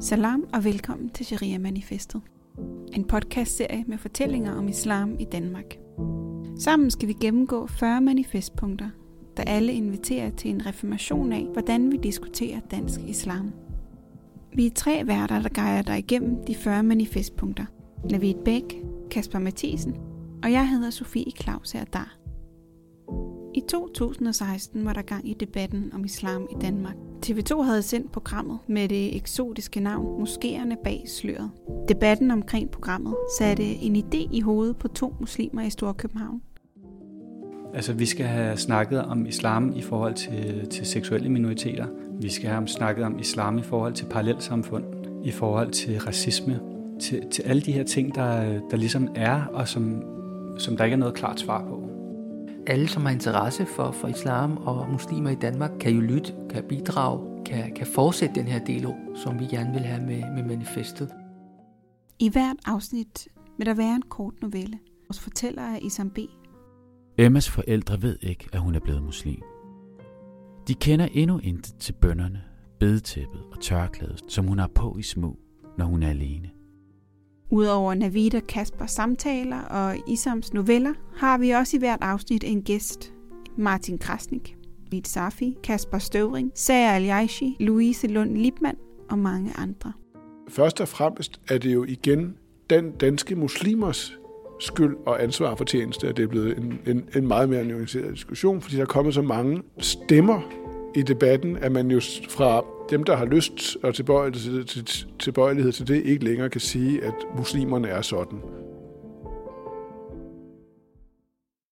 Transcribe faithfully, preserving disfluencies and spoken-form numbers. Salam og velkommen til Sharia Manifestet. En podcastserie med fortællinger om islam i Danmark. Sammen skal vi gennemgå fyrre manifestpunkter, der alle inviterer til en reformation af, hvordan vi diskuterer dansk islam. Vi er tre værter, der guider dig igennem de fyrre manifestpunkter. Navid Bæk, Kasper Mathisen og jeg hedder Sofie Klaus Herdar. I to tusind og seksten var der gang i debatten om islam i Danmark. T V to havde sendt programmet med det eksotiske navn Moskéerne bag sløret. Debatten omkring programmet satte en idé i hovedet på to muslimer i Storkøbenhavn. Altså, vi skal have snakket om islam i forhold til, til seksuelle minoriteter. Vi skal have snakket om islam i forhold til parallelsamfund, i forhold til racisme, til, til alle de her ting, der, der ligesom er, og som, som der ikke er noget klart svar på. Alle, som har interesse for, for islam og muslimer i Danmark, kan jo lytte, kan bidrage, kan, kan fortsætte den her dialog, som vi gerne vil have med, med manifestet. I hvert afsnit vil der være en kort novelle. Vores fortæller er Isam B. Emmas forældre ved ikke, at hun er blevet muslim. De kender endnu intet til bønnerne, bedetæppet og tørklædet, som hun har på i smug, når hun er alene. Udover Navid og Kaspers samtaler og Isams noveller, har vi også i hvert afsnit en gæst. Martin Krasnik, Lidt Safi, Kasper Støvring, Sager Al-Jajji, Louise Lund Lipman og mange andre. Først og fremmest er det jo igen den danske muslimers skyld og ansvar for tjeneste, at det er blevet en, en, en meget mere nuanceret diskussion, fordi der er kommet så mange stemmer i debatten, at man jo fra dem, der har lyst og tilbøjelighed til det, ikke længere kan sige, at muslimerne er sådan.